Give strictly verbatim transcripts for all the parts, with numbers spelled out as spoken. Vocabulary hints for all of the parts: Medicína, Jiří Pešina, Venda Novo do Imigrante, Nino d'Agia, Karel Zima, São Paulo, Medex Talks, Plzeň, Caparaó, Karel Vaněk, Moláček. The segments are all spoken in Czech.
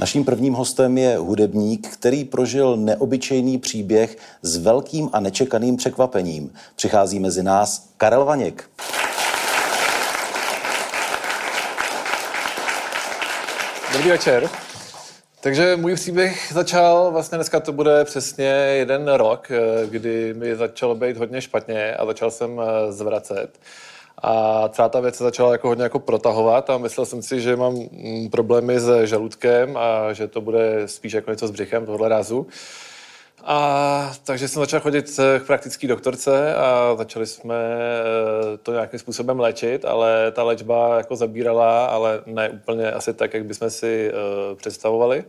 Naším prvním hostem je hudebník, který prožil neobyčejný příběh s velkým a nečekaným překvapením. Přichází mezi nás Karel Vaněk. Dobrý večer. Takže můj příběh začal, vlastně dneska to bude přesně jeden rok, kdy mi začalo být hodně špatně a začal jsem zvracet. A celá ta věc se začala jako hodně jako protahovat a myslel jsem si, že mám problémy s žaludkem a že to bude spíš jako něco s břichem tohle razu. A takže jsem začal chodit k praktický doktorce a začali jsme to nějakým způsobem léčit, ale ta léčba jako zabírala, ale ne úplně asi tak, jak bychom si představovali.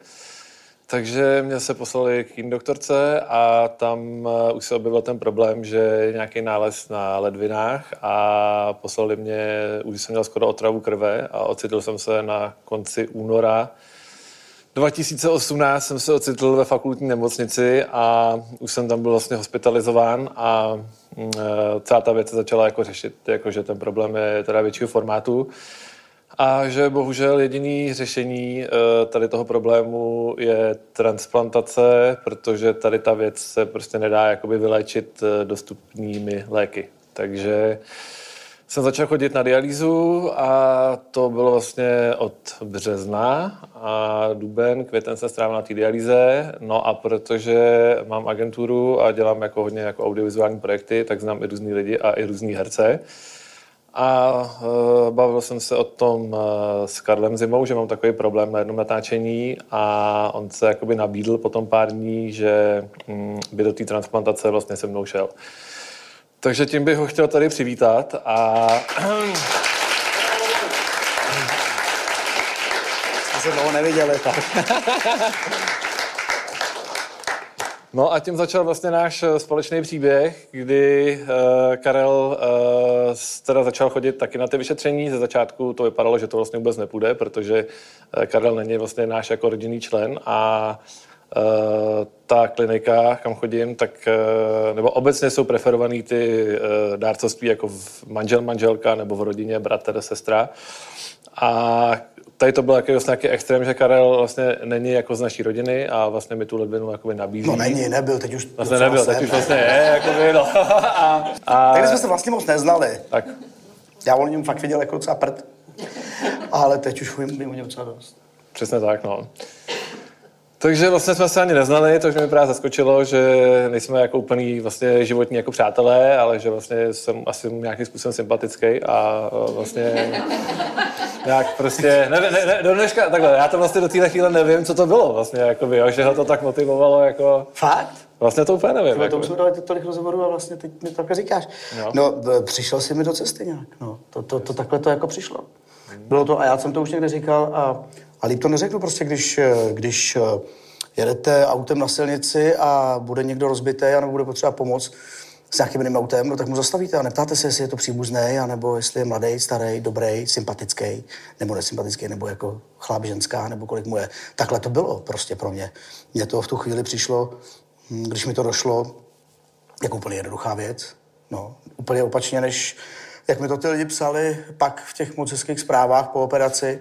Takže mě se poslali k jiné doktorce a tam už se objevil ten problém, že je nějaký nález na ledvinách a poslali mě, už jsem měl skoro otravu krve a ocitl jsem se na konci února dva tisíce osmnáct jsem se ocitl ve fakultní nemocnici a už jsem tam byl vlastně hospitalizován a celá ta věc se začala jako řešit, jakože ten problém je teda většího formátu. A že bohužel jediný řešení tady toho problému je transplantace, protože tady ta věc se prostě nedá jakoby vyléčit dostupnými léky. Takže jsem začal chodit na dialýzu a to bylo vlastně od března a duben, květen jsem strávil na té dialýze. No a protože mám agenturu a dělám jako hodně jako audiovizuální projekty, tak znám i různý lidi a i různý herce. A uh, bavil jsem se o tom uh, s Karlem Zimou, že mám takový problém na jednom natáčení a on se jakoby nabídl potom pár dní, že um, by do té transplantace vlastně se mnou šel. Takže tím bych ho chtěl tady přivítat a... Jsme se dlouho neviděli, tak. No a tím začal vlastně náš společný příběh, kdy Karel teda začal chodit taky na ty vyšetření. Ze začátku to vypadalo, že to vlastně vůbec nepůjde, protože Karel není vlastně náš jako rodinný člen a ta klinika, kam chodím, tak nebo obecně jsou preferovaný ty dárcovství jako v manžel, manželka nebo v rodině, bratr, sestra. A tady to byl nějaký extrém, že Karel vlastně není jako z naší rodiny a vlastně mi tu ledvinu jakoby nabízí. No není, nebyl, teď už... Vlastně nebyl, teď už vlastně je, jakoby, no. A, a... Takže jsme se vlastně moc neznali. Tak. Já o něm fakt viděl jako docela prd, ale teď už vím o něm docela dost. Přesně tak, no. Takže vlastně jsme se ani neznali, takže mi právě zaskočilo, že nejsme jako úplný vlastně životní jako přátelé, ale že vlastně jsem asi nějakým způsobem sympatický a vlastně nějak prostě, ne, ne, ne, do dneška, takhle, já to vlastně do téhle chvíle nevím, co to bylo vlastně, jakoby, jo, že ho to tak motivovalo jako... Fakt? Vlastně to úplně nevím. No, to už jsme dali tolik rozhovorů a vlastně teď mi to takhle říkáš. Jo. No, přišel jsi mi do cesty nějak, no, to, to, to takhle to jako přišlo. Bylo to, a já jsem to už někde říkal a... A líp to neřeknu prostě, když, když jedete autem na silnici a bude někdo rozbitý a nebo bude potřeba pomoc s nějakým jiným autem, no tak mu zastavíte a neptáte se, jestli je to příbuzný, anebo jestli je mladý, starý, dobrý, sympatický, nebo nesympatický, nebo jako chlap, ženská, nebo kolik mu je. Takhle to bylo prostě pro mě. Mně to v tu chvíli přišlo, když mi to došlo, jako úplně jednoduchá věc. No, úplně opačně, než jak mi to ty lidi psali pak v těch moc hezkých zprávách po operaci.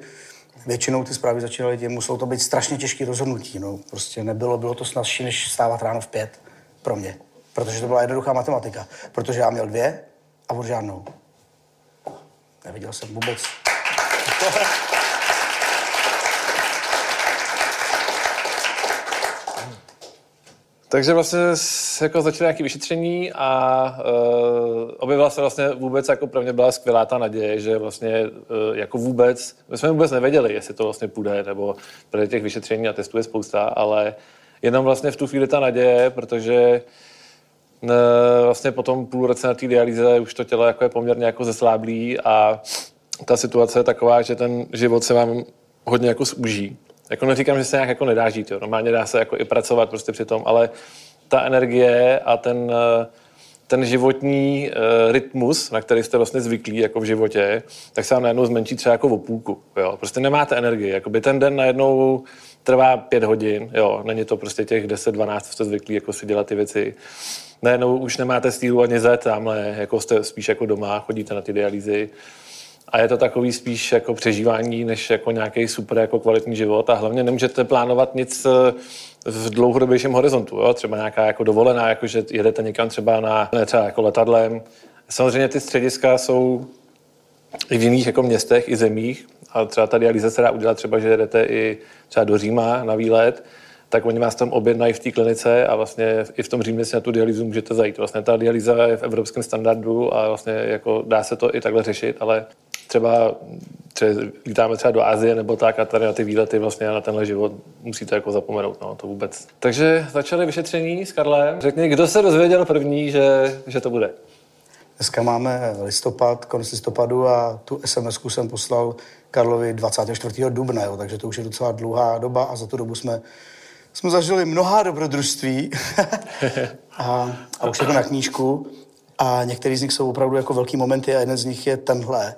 Většinou ty zprávy začínaly tím, muselo to být strašně těžké rozhodnutí. No. Prostě nebylo, bylo to snazší, než vstávat ráno v pět pro mě. Protože to byla jednoduchá matematika. Protože já měl dvě a vůbec žádnou. Neviděl jsem vůbec. Takže vlastně jako začalo nějaké vyšetření a uh, objevila se vlastně vůbec, jako pro mě byla skvělá ta naděje, že vlastně uh, jako vůbec, my jsme vůbec nevěděli, jestli to vlastně půjde, nebo protože těch vyšetření a testů je spousta, ale jenom vlastně v tu chvíli ta naděje, protože uh, vlastně potom půl roce na té dialýze už to tělo jako je poměrně jako zesláblý a ta situace je taková, že ten život se vám hodně jako zúží. Jako neříkám, že se nějak jako nedá žít, jo. Normálně dá se jako i pracovat prostě při tom, ale ta energie a ten, ten životní rytmus, na který jste vlastně zvyklí jako v životě, tak se vám najednou zmenší třeba jako o půlku. Jo. Prostě nemáte energii. Jakoby ten den najednou trvá pět hodin. Jo. Není to prostě těch deset dvanáct, co jste zvyklí jako si dělat ty věci. Najednou už nemáte sílu ani zet, tamhle jako jste spíš jako doma, chodíte na ty dialýzy. A je to takový spíš jako přežívání, než jako nějaký super jako kvalitní život. A hlavně nemůžete plánovat nic v dlouhodobějším horizontu. Jo? Třeba nějaká jako dovolená, jako že jedete někam třeba, na, ne, třeba jako letadlem. Samozřejmě ty střediska jsou i v jiných jako městech, i zemích. A třeba ta dialýza se dá udělat třeba, že jedete i třeba do Říma na výlet. Tak oni vás tam objednají v té klinice a vlastně i v tom Římě si na tu dialýzu můžete zajít. Vlastně ta dialýza je v evropském standardu a vlastně jako dá se to i takhle řešit, ale třeba, třeba lítáme třeba do Asie nebo tak a tady na ty výlety vlastně na tenhle život musíte jako zapomenout, no to vůbec. Takže začali vyšetření s Karlem. Řekni, kdo se dozvěděl první, že, že to bude? Dneska máme listopad, konec listopadu a tu SMSku jsem poslal Karlovi dvacátého čtvrtého dubna, jo, takže to už je docela dlouhá doba a za tu dobu jsme jsme zažili mnohá dobrodružství a, a už jako na knížku a některý z nich jsou opravdu jako velký momenty a jeden z nich je tenhle,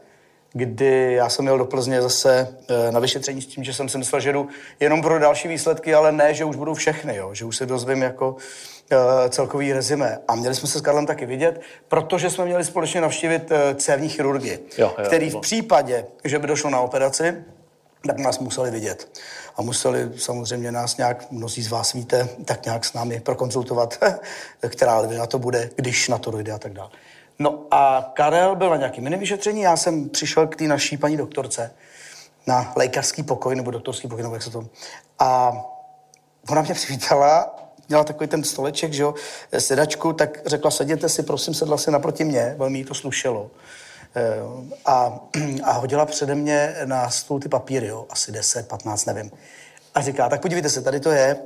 kdy já jsem jel do Plzně zase na vyšetření s tím, že jsem si myslel, že jdu jenom pro další výsledky, ale ne, že už budou všechny, jo, že už se dozvím jako celkový rezime. A měli jsme se s Karlem taky vidět, protože jsme měli společně navštívit cévní chirurgy, jo, jo, který v případě, že by došlo na operaci, tak nás museli vidět. A museli samozřejmě nás nějak, mnozí z vás víte, tak nějak s námi prokonzultovat, která lina to bude, když na to dojde a tak dále. No a Karel byl na nějaké minivyšetření, já jsem přišel k té naší paní doktorce na lékařský pokoj, nebo doktorský pokoj, nebo jak se to... A ona mě přivítala, měla takový ten stoleček, že jo, sedačku, tak řekla, seděte si, prosím, sedla si naproti mě, velmi jí to slušelo. A, a hodila přede mě na stůl ty papíry, jo, asi deset, patnáct, nevím. A říká, tak podívejte se, tady to je.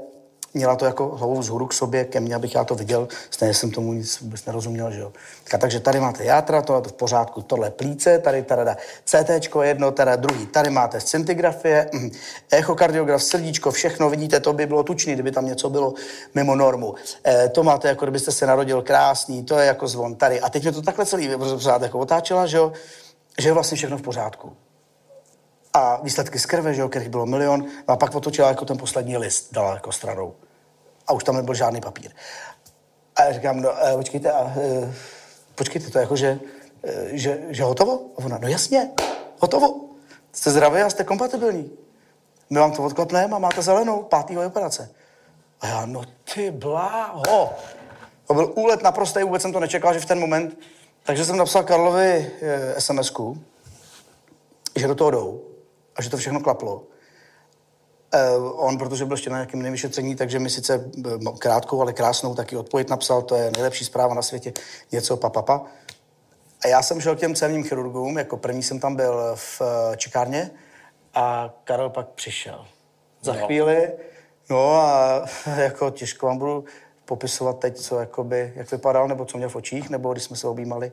Měla to jako hlavou vzhůru k sobě, ke mně, abych já to viděl. Stejně jsem tomu nic vůbec nerozuměl, že jo. Říká, takže tady máte játra, tohle to v pořádku, tohle plíce, tady tady CTčko jedno, tady druhý, tady máte scintigrafie, mm, echokardiograf, srdíčko, všechno, vidíte, to by bylo tučný, kdyby tam něco bylo mimo normu. E, to máte, jako kdybyste se narodil krásný, to je jako zvon tady. A teď mě to takhle celý pořád jako otáčela, že jo, že je vlastně všechno v pořádku. A výsledky z krve, že jo, kterých bylo milion, a pak otočila jako ten poslední list, dala jako stranou. A už tam nebyl žádný papír. A já říkám, no, e, počkejte, a, e, počkejte, to je jako, že, e, že, že hotovo? A ona, no jasně, hotovo. Jste zdraví a jste kompatibilní. My vám to odklepneme a máte zelenou, pátýho operace. A já, no ty bláho. To byl úlet naprostej, vůbec jsem to nečekal, že v ten moment. Takže jsem napsal Karlovi e, SMSku, že do toho jdou. A že to všechno klaplo. On, protože byl ještě na nějakém nevyšetření, takže mi sice krátkou, ale krásnou taky odpověď napsal, to je nejlepší zpráva na světě, něco papapa. Pa. A já jsem šel k těm cévním chirurgům, jako první jsem tam byl v čekárně a Karel pak přišel. Za no. chvíli, no a jako těžko vám budu popisovat teď, co jakoby, jak vypadal, nebo co měl v očích, nebo když jsme se objímali,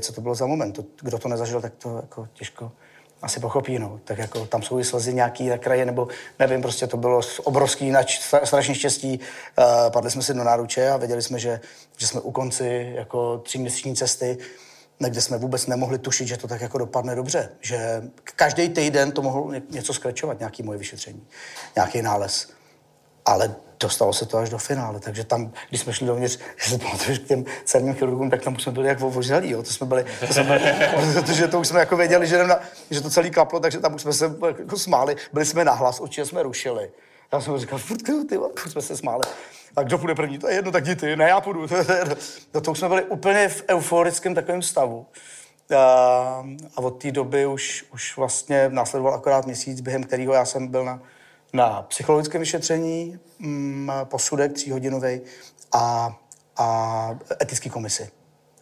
co to bylo za moment. Kdo to nezažil, tak to jako těžko... asi pochopí, no. Tak jako tam jsou i slzy nějaký na kraje, nebo nevím, prostě to bylo obrovský, nač, strašně štěstí. Uh, padli jsme si do náruče a věděli jsme, že, že jsme u konci jako tříměsíční cesty, kde jsme vůbec nemohli tušit, že to tak jako dopadne dobře. Že každý týden to mohlo něco skračovat, nějaký moje vyšetření, nějaký nález. Ale dostalo se to až do finále, takže tam, když jsme šli dovnitř, když se pamatuješ k těm cévním chirurgům, tak tam už jsme byli jako ovořelí, jo, to jsme byli, to jsme byli, protože to už jsme jako věděli, že, na, že to celý klaplo, takže tam už jsme se jako smáli, byli jsme nahlas, oči jsme rušili. Já jsem říkal, furt ty, furt jsme se smáli. A kdo půjde první? To je jedno, tak jdi ty, ne, já půjdu. No to už jsme byli úplně v euforickém takovém stavu. A, a od té doby už, už vlastně následoval akorát měsíc, během kterého já jsem byl na na psychologické vyšetření, mm, posudek tříhodinovej a, a etický komisi.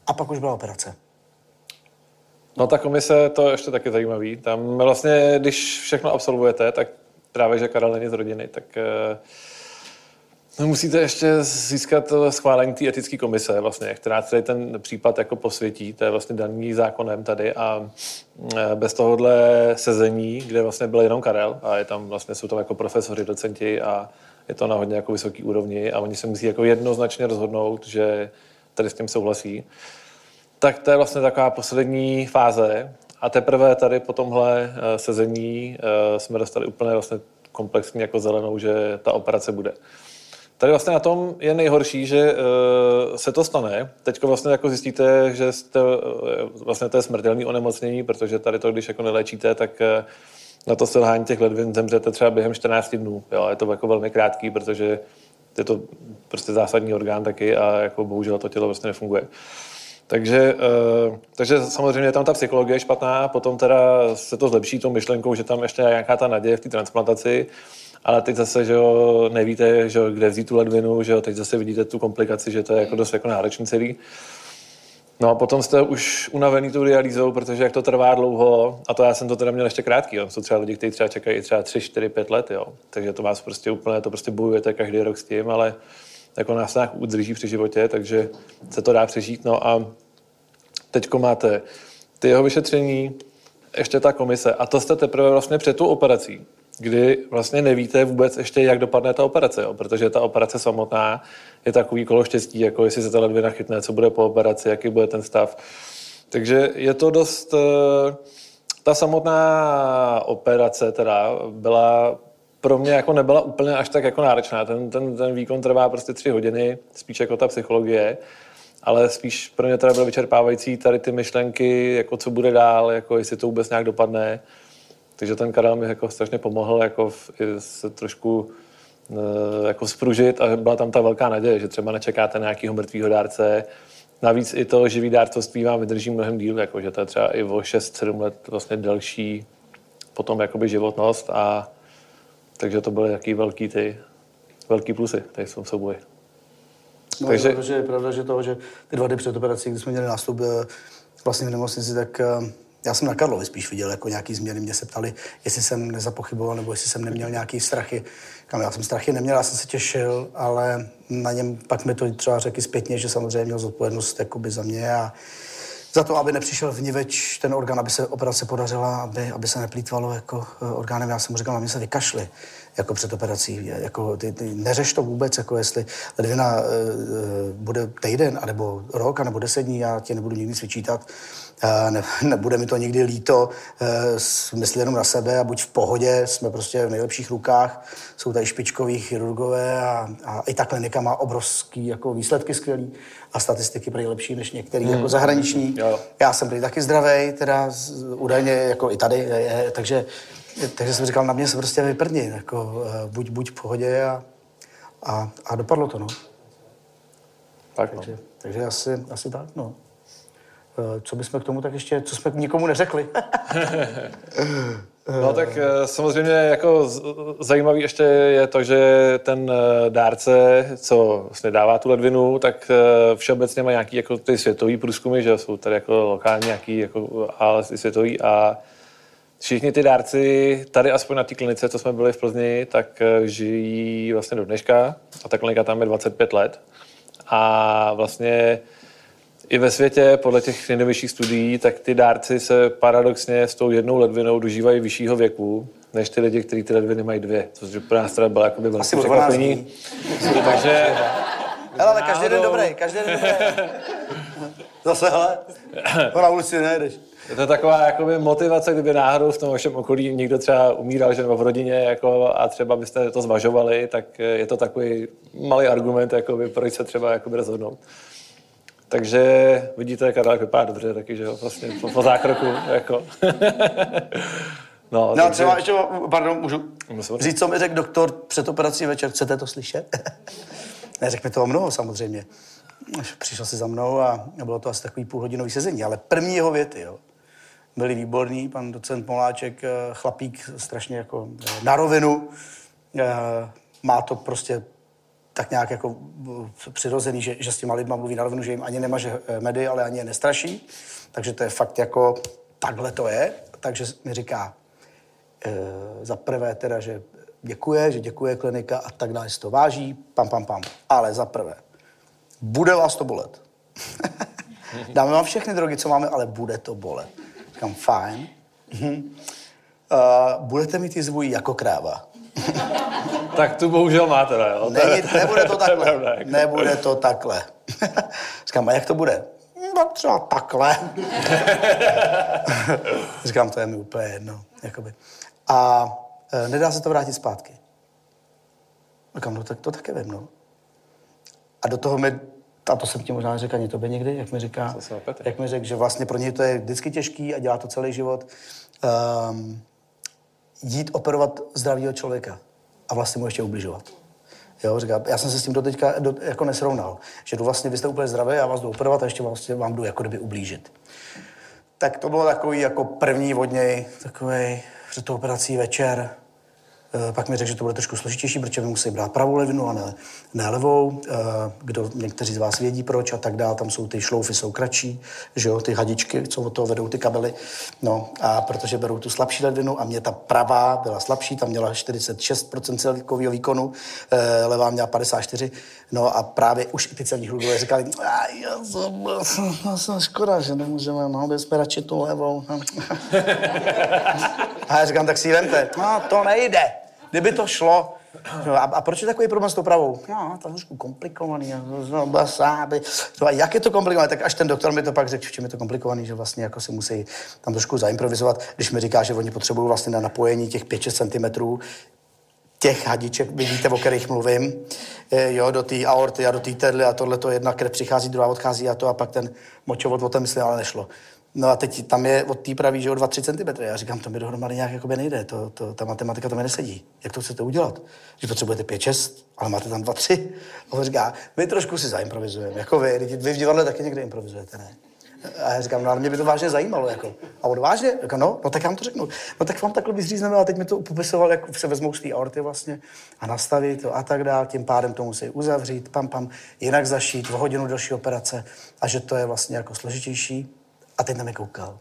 A pak už byla operace. No ta komise, to ještě taky zajímavý. Tam vlastně, když všechno absolvujete, tak právě, že Karel není z rodiny, tak uh, musíte ještě získat schválení té etické komise, vlastně, která celý ten případ jako posvětí. To je vlastně daný zákonem tady a bez tohohle sezení, kde vlastně byl jenom Karel a je tam vlastně, jsou tam jako profesoři, docenti a, je to na hodně jako vysoký úrovni a oni se musí jako jednoznačně rozhodnout, že tady s tím souhlasí. Tak to je vlastně taková poslední fáze a teprve tady po tomhle sezení jsme dostali úplně vlastně komplexní jako zelenou, že ta operace bude. Tady vlastně na tom je nejhorší, že se to stane. Teďko vlastně jako zjistíte, že jste, vlastně to je smrtelné onemocnění, protože tady to, když jako neléčíte, tak na to selhání těch ledvin zemřete třeba během čtrnácti dnů. Jo, je to jako velmi krátký, protože je to prostě zásadní orgán taky a jako bohužel to tělo vlastně nefunguje. Takže, takže samozřejmě tam ta psychologie je špatná, potom teda se to zlepší tou myšlenkou, že tam ještě je nějaká ta naděje v té transplantaci, ale teď zase, že jo, nevíte, že jo, kde vzít tu ledvinu, že jo, teď zase vidíte tu komplikaci, že to je jako dost jako náročný celý. No a potom jste už unavený tu dialýzou, protože jak to trvá dlouho, a to já jsem to teda měl ještě krátký, jo, to třeba lidi, kteří třeba čekají třeba tři, čtyři, pět let, jo, takže to vás prostě úplně, to prostě bojujete každý rok s tím, ale jako nás nějak udrží při životě, takže se to dá přežít, no a teďko máte ty jeho vyšetření, ještě ta komise a to jste teprve vlastně před tu operací, kdy vlastně nevíte vůbec ještě, jak dopadne ta operace, jo? Protože ta operace samotná je takový kolo štěstí, jako jestli se ta ledvina chytne, co bude po operaci, jaký bude ten stav. Takže je to dost... Ta samotná operace teda byla pro mě jako nebyla úplně až tak jako náročná. Ten, ten, ten výkon trvá prostě tři hodiny, spíš jako ta psychologie, ale spíš pro mě teda bylo vyčerpávající tady ty myšlenky, jako co bude dál, jako jestli to vůbec nějak dopadne. Takže ten Karel mi jako strašně pomohl jako v, se trošku jako spružit a byla tam ta velká naděje, že třeba nečekáte nějakého mrtvýho dárce. Navíc i to živý dárcovství vám vydrží mnohem díl, jako že to je třeba i o šest sedm let vlastně delší potom jakoby životnost a takže to byly taky velký ty velký plusy, tady jsou v souboji. No, takže je, protože je pravda, že toho, že ty dva dny před operací, když jsme měli nástup vlastně v nemocnici, tak já jsem na Karlově spíš viděl jako nějaký změny. Mě se ptali, jestli jsem nezapochyboval nebo jestli jsem neměl nějaký strachy. Já jsem strachy neměl, já jsem se těšil, ale na něm pak mi to třeba řekli zpětně, že samozřejmě měl zodpovědnost jakoby za mě a za to, aby nepřišel vniveč ten orgán, aby se operace podařila, aby, aby se neplýtvalo jako orgánem. Já jsem mu říkal, na mě se vykašli jako před operací. Jako, ty, ty neřeš to vůbec, jako jestli ledvina e, bude týden, anebo rok, anebo deset dní, já ti nebudu nikdy nic vyčítat. E, ne, nebude mi to nikdy líto, e, myslím jenom na sebe a buď v pohodě, jsme prostě v nejlepších rukách, jsou tady špičkoví chirurgové a, a i ta klinika má obrovský jako výsledky skvělý a statistiky prý lepší než některý hmm. jako zahraniční. Jo. Já jsem prý taky zdravej, teda z, údajně jako i tady, je, takže Takže jsem říkal, na mě se prostě vyprdni, jako buď, buď v pohodě a, a, a dopadlo to, no. Tak, no. Takže, takže asi, asi tak, no. Co bychom k tomu tak ještě, co jsme nikomu neřekli? No tak samozřejmě jako zajímavý ještě je to, že ten dárce, co vlastně dává tu ledvinu, tak všeobecně má nějaký jako ty světový průzkumy, že jsou tady jako lokální nějaký, jako, ale i světový a všichni ty dárci, tady aspoň na té klinice, co jsme byli v Plzni, tak žijí vlastně do dneška a ta klinika tam je dvacet pět let. A vlastně i ve světě, podle těch nejnovějších studií, tak ty dárci se paradoxně s tou jednou ledvinou dožívají vyššího věku, než ty lidi, kteří ty ledviny mají dvě. Což pro nás teda bylo jakoby velké překvapení. Takže... Hele, ale každý den dobrý, každý den dobrý. Zase, hele, na ulici nejdeš. Je to taková jakoby motivace, kdyby náhodou v tom vašem okolí někdo třeba umíral, že v rodině jako, a třeba byste to zvažovali, tak je to takový malý argument, jakoby, proč se třeba jakoby rozhodnout. Takže vidíte, Karel vypadá dobře taky, že jo, vlastně po, po zákroku, jako. No, no takže... třeba ještě, pardon, můžu říct, co mi řekl doktor před operací večer, chcete to slyšet? Ne, řekl mi to o mnoho samozřejmě. Přišel si za mnou a bylo to asi takový půlhodinový sezení, ale první jeho věty, jo. Byli výborní, pan docent Moláček, chlapík strašně jako na rovinu. Má to prostě tak nějak jako přirozený, že, že s těma lidma mluví na rovinu, že jim ani nemaže medy, ale ani je nestraší. Takže to je fakt jako, takhle to je. Takže mi říká za prvé teda, že děkuje, že děkuje klinika a tak dále, si to váží, pam, pam, pam. Ale za prvé, bude vás to bolet. Dáme vám všechny drogy, co máme, ale bude to bolet. Říkám, fajn. Uh, budete mít jizvu jako kráva. Tak tu bohužel máte, ne? Jo? Ne, nebude to takhle. Nebude to takhle. Říkám, a jak to bude? No, třeba takhle. Říkám, to je mi úplně jedno. Jakoby. A e, nedá se to vrátit zpátky. Říkám, no tak to také vím, no. A do toho mi, a to jsem ti možná neřekl ani tobě někdy, jak mi říká, jak mi řekl, že vlastně pro něj to je vždycky těžký a dělá to celý život, um, jít operovat zdravýho člověka a vlastně mu ještě ubližovat. Jo, říká, já jsem se s tím doteďka do, jako nesrovnal, že jdu vlastně, vy jste úplně zdravé, já vás jdu operovat a ještě vlastně vám jdu jako kdyby ublížit. Tak to bylo takový jako první od něj, takovej před tou operací večer. Pak mi řekl, že to bude trošku složitější, protože mi musí brát pravou levinu a ne, ne levou. Kdo, někteří z vás vědí proč a tak dále, tam jsou ty šloufy, jsou kratší, že jo, ty hadičky, co od toho vedou ty kabely. No a protože berou tu slabší levinu a mě ta pravá byla slabší, tam měla čtyřicet šest procent celkového výkonu, levá měla padesát čtyři procent. No a právě už ty celní hlubové říkali, já jsem škoda, že nemůžeme, no, bychom radši tu levou. A já říkám, tak si ji vemte. No, to nejde. Kdyby to šlo. A, a proč je takový problém s tou pravou? No, to je trošku komplikovaný. A jak je to komplikované? Tak až ten doktor mi to pak řekl, v čem je to komplikovaný, že vlastně jako si musí tam trošku zaimprovizovat. Když mi říká, že oni potřebují vlastně na napojení těch pět šest centimetrů, těch hadiček, vidíte, o kterých mluvím, jo, do té aorty a do té tedly a tohle to jedna krev přichází, druhá odchází a to a pak ten močovod o tom myslí, ale nešlo. No a teď tam je od té pravý, že o dva tři centimetry. Já říkám, to mi dohromady nějak jakoby nejde, to, to, ta matematika to mi nesedí. Jak to chcete udělat? Když potřebujete pět šest, ale máte tam dva tři. A on říká, my trošku si zaimprovizujeme, jako vy, vy v divadle taky někde improvizujete, ne? A já říkám, no ale mě by to vážně zajímalo, jako. A on vážně? Říkám, no, no tak já vám to řeknu. No tak vám takhle vyřízneme a teď mi to popisoval, jak se vezmou z té aorty vlastně a nastaví to a tak dál. Tím pádem to musí uzavřít, pam, pam, jinak zašít, v hodinu další operace a že to je vlastně jako složitější. A teď na mě koukal.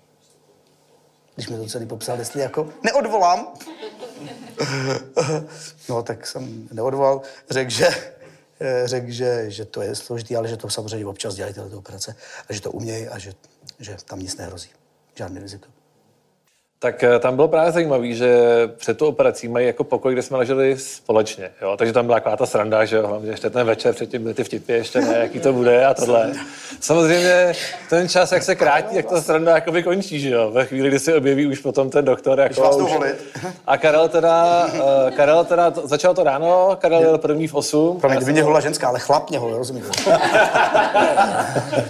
Když mi to celý popsal, jestli jako neodvolám. No tak jsem neodvolal. Řekl, že, řek, že, že to je složitý, ale že to samozřejmě občas dělají tyhle operace. A že to umějí a že, že tam nic nehrozí. Žádný riziko. Tak tam bylo právě zajímavý, že před tu operací mají jako pokoj, kde jsme leželi společně. Jo? Takže tam byla taková ta sranda, že jo, hlavně ještě ten večer předtím byly ty vtipy, ještě ne, jaký to bude a tohle. Samozřejmě ten čas, jak se krátí, jak ta sranda jakoby končí, že jo, ve chvíli, kdy se objeví už potom ten doktor. Jako už... A Karel teda, uh, Karel teda začal to ráno, Karel jel první v osm. Pro mě, kdyby mě holila ženská, ale chlap mě holil, rozumím.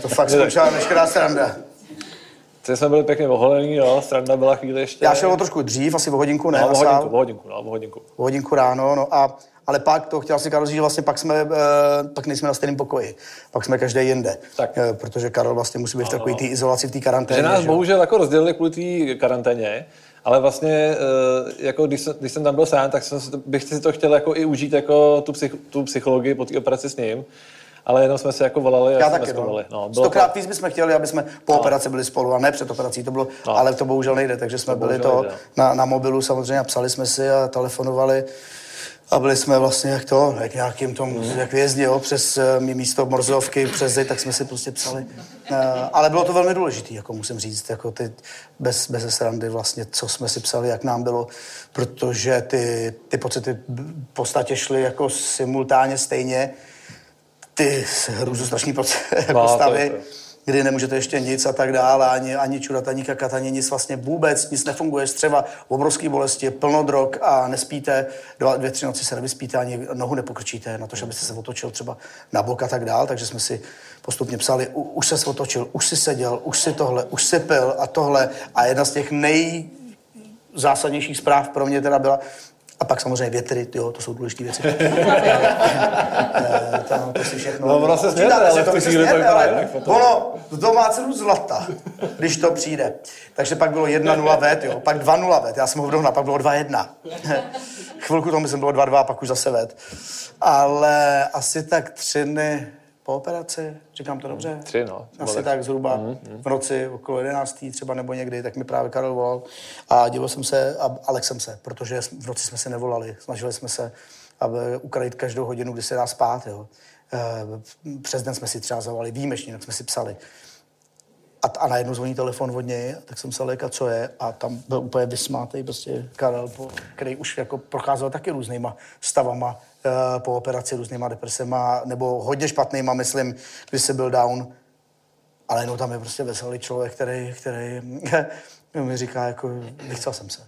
To fakt skončila veškerá sranda. Ty jsme byli pěkně oholení, jo, sranda byla chvíli ještě. Já šel o trošku dřív, asi o hodinku, ne? No, o hodinku, o hodinku, no, o hodinku. O hodinku ráno, no a, ale pak, to chtěl si Karel říct, že vlastně pak jsme, eh, pak nejsme na stejném pokoji. Pak jsme každý jinde. Tak. Eh, protože Karel vlastně musí být v takové té izolaci, v té karanténě. Že nás že? bohužel jako rozdělili kvůli té karanténě. Ale vlastně, jako když jsem, když jsem tam byl sám, tak jsem, bych si to chtěl jako i užít, jako tu, psych, tu psychologii po té operaci s ním. Ale jenom jsme se jako volali a jsme skovali. No. No, Stokrát to... víc bychom chtěli, aby jsme po no. operaci byli spolu a ne před operací, to bylo, no. ale to bohužel nejde, takže jsme to byli to na, na mobilu samozřejmě a psali jsme si a telefonovali a byli jsme vlastně jak to, jak nějakým tom, mm. jak vězdě, jo, přes mý místo Morzovky, přes Zy, tak jsme si prostě psali. Ale bylo to velmi důležité, jako musím říct, jako ty bez, bez srandy vlastně, co jsme si psali, jak nám bylo, protože ty, ty pocity v podstatě šly jako simultánně stejně. Ty hrůzu strašný postavy, no, kdy nemůžete ještě nic a tak dále, ani, ani čurat, ani kakat, ani nic vlastně vůbec, nic nefunguje, střeva, obrovský bolesti, plno drog a nespíte, dva, dvě, tři noci se nevyspíte, ani nohu nepokrčíte, na to, abyste se otočil třeba na bok a tak dále, takže jsme si postupně psali, u, už se otočil, už si seděl, už si tohle, už si pil a tohle a jedna z těch nejzásadnějších zpráv pro mě teda byla, a pak samozřejmě větry, jo, to jsou důležité věci. Tam to si všechno... No, ono se směrte, ale to si směrte, ale ono, to má cenu zlata, když to přijde. Takže pak bylo jedna nula vet, jo, pak dva nula vet, já jsem ho vdohnal, pak bylo dva jedna. Chvilku tomu jsem bylo dva dva, pak už zase vet. Ale asi tak tři dny po operaci, říkám to dobře? Tři, no. Asi tak zhruba v noci okolo jedenáctý třeba nebo někdy, tak mi právě Karel volal a díval jsem se a Alex jsem se, protože v noci jsme se nevolali. Snažili jsme se ukrajit každou hodinu, kdy se dá spát, jo. Přes den jsme si třeba zavolali výjimečně, tak jsme si psali. A, a najednou zvoní telefon od něj, tak jsem se léka, co je, a tam byl úplně vysmátej prostě Karel, který už jako procházel taky různýma stavama e, po operaci, různýma depresema, nebo hodně špatnýma, myslím, když se byl down. Ale najednou tam je prostě veselý člověk, který, který mi říká, jako, nechcel jsem se.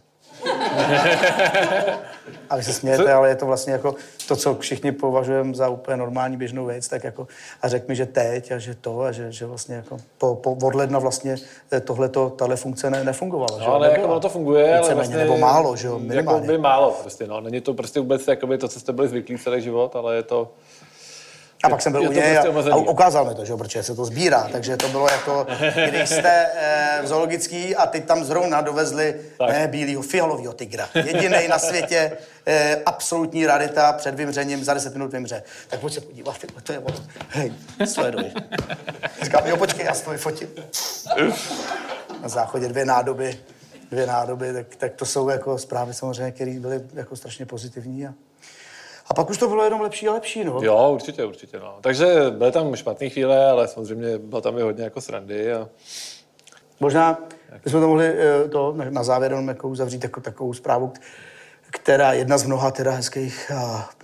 A vy se smějete, ale je to vlastně jako to, co všichni považujeme za úplně normální běžnou věc, tak jako a řekl mi, že teď a že to a že, že vlastně jako po, po od ledna vlastně tohleto, tahle funkce ne, nefungovala. No, ale jako ono to funguje, více ale vlastně... Méně, nebo málo, že jo, minimálně. Jako by málo prostě, no. Není to prostě vůbec jakoby to, co jste byli zvyklí celý život, ale je to... A pak jsem byl u něj prostě a ukázal mi to, že, protože se to sbírá, takže to bylo jako, když jste e, v zoologický a teď tam zrovna dovezli ne, bílýho, fialovýho tygra. Jedinej na světě, e, absolutní rarita, před vymřením, za deset minut vymře. Tak pojď se podívat, to je ono. Hej, sleduj. Říkám, jo, počkej, já stojím, fotím. Na záchodě dvě nádoby, dvě nádoby, tak, tak to jsou jako zprávy samozřejmě, které byly jako strašně pozitivní a... A pak už to bylo jenom lepší a lepší, no. Jo, určitě, určitě, no. Takže byly tam špatné chvíle, ale samozřejmě bylo tam i hodně jako srandy a... Možná bychom to mohli to na závěr jenom jako uzavřít jako takovou zprávu, která jedna z mnoha teda hezkých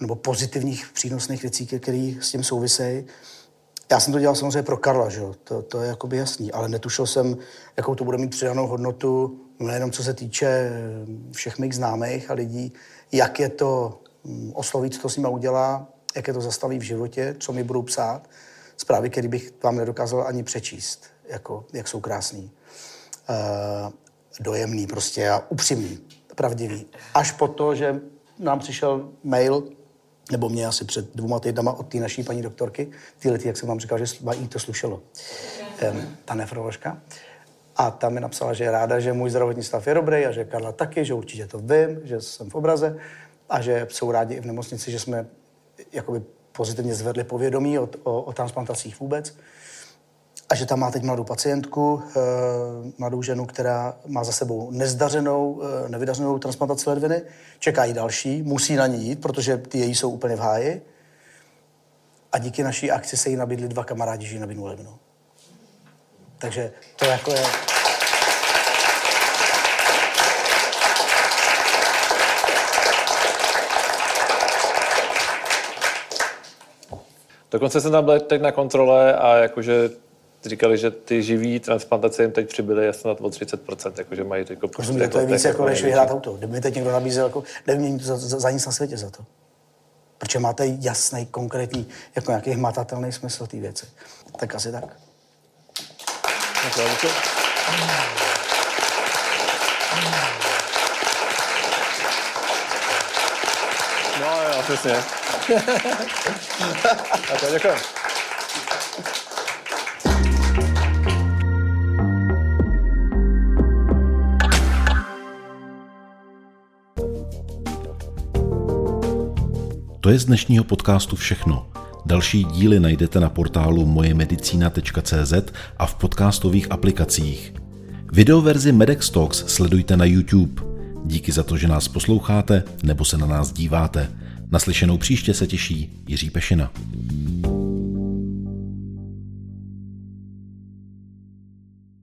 nebo pozitivních přínosných věcí, které s tím souvisejí. Já jsem to dělal samozřejmě pro Karla, že jo, to, to je jakoby jasný, ale netušil jsem, jakou to bude mít přidanou hodnotu, nejenom co se týče všech mých známých a lidí, jak je to osloví, co to s nima udělá, jak je to zastaví v životě, co mi budou psát. Zprávy, které bych vám nedokázal ani přečíst, jako, jak jsou krásný. E, dojemný prostě a upřímný, pravdivý. Až po to, že nám přišel mail, nebo mě asi před dvouma týdnama od té tý naší paní doktorky, tyhle tý, jak jsem vám říkal, že jí to slušelo, e, ta nefroložka. A ta mi napsala, že je ráda, že můj zdravotní stav je dobrý a že Karla taky, že určitě to vím, že jsem v obraze. A že jsou rádi i v nemocnici, že jsme jakoby pozitivně zvedli povědomí o, o, o transplantacích vůbec. A že tam má teď mladou pacientku, e, mladou ženu, která má za sebou nezdařenou, e, nevydařenou transplantaci ledviny. Čeká jí další, musí na ní jít, protože ty její jsou úplně v háji. A díky naší akci se jí nabídli dva kamarádi, že jí nabídnou ledvinu. Takže to jako je... Dokonce jsem tam byl teď na kontrole a jakože říkali, že ty živý transplantace jim teď přibyly asi na třicet procent, jakože mají teď... Rozumím, to je víc jako než vyhrát auto. Kdyby mi teď někdo nabízel, jako, nevím, za, za, za nic na světě za to. Protože máte jasný, konkrétní, jako nějaký hmatatelný smysl té věci. Tak asi tak. No jo, přesně. Tak jo, děkuji. To je z dnešního podcastu všechno. Další díly najdete na portálu moje medicína tečka cé zet a v podcastových aplikacích. Videoverzi Medex Talks sledujte na YouTube. Díky za to, že nás posloucháte nebo se na nás díváte. Naslyšenou příště se těší Jiří Pešina.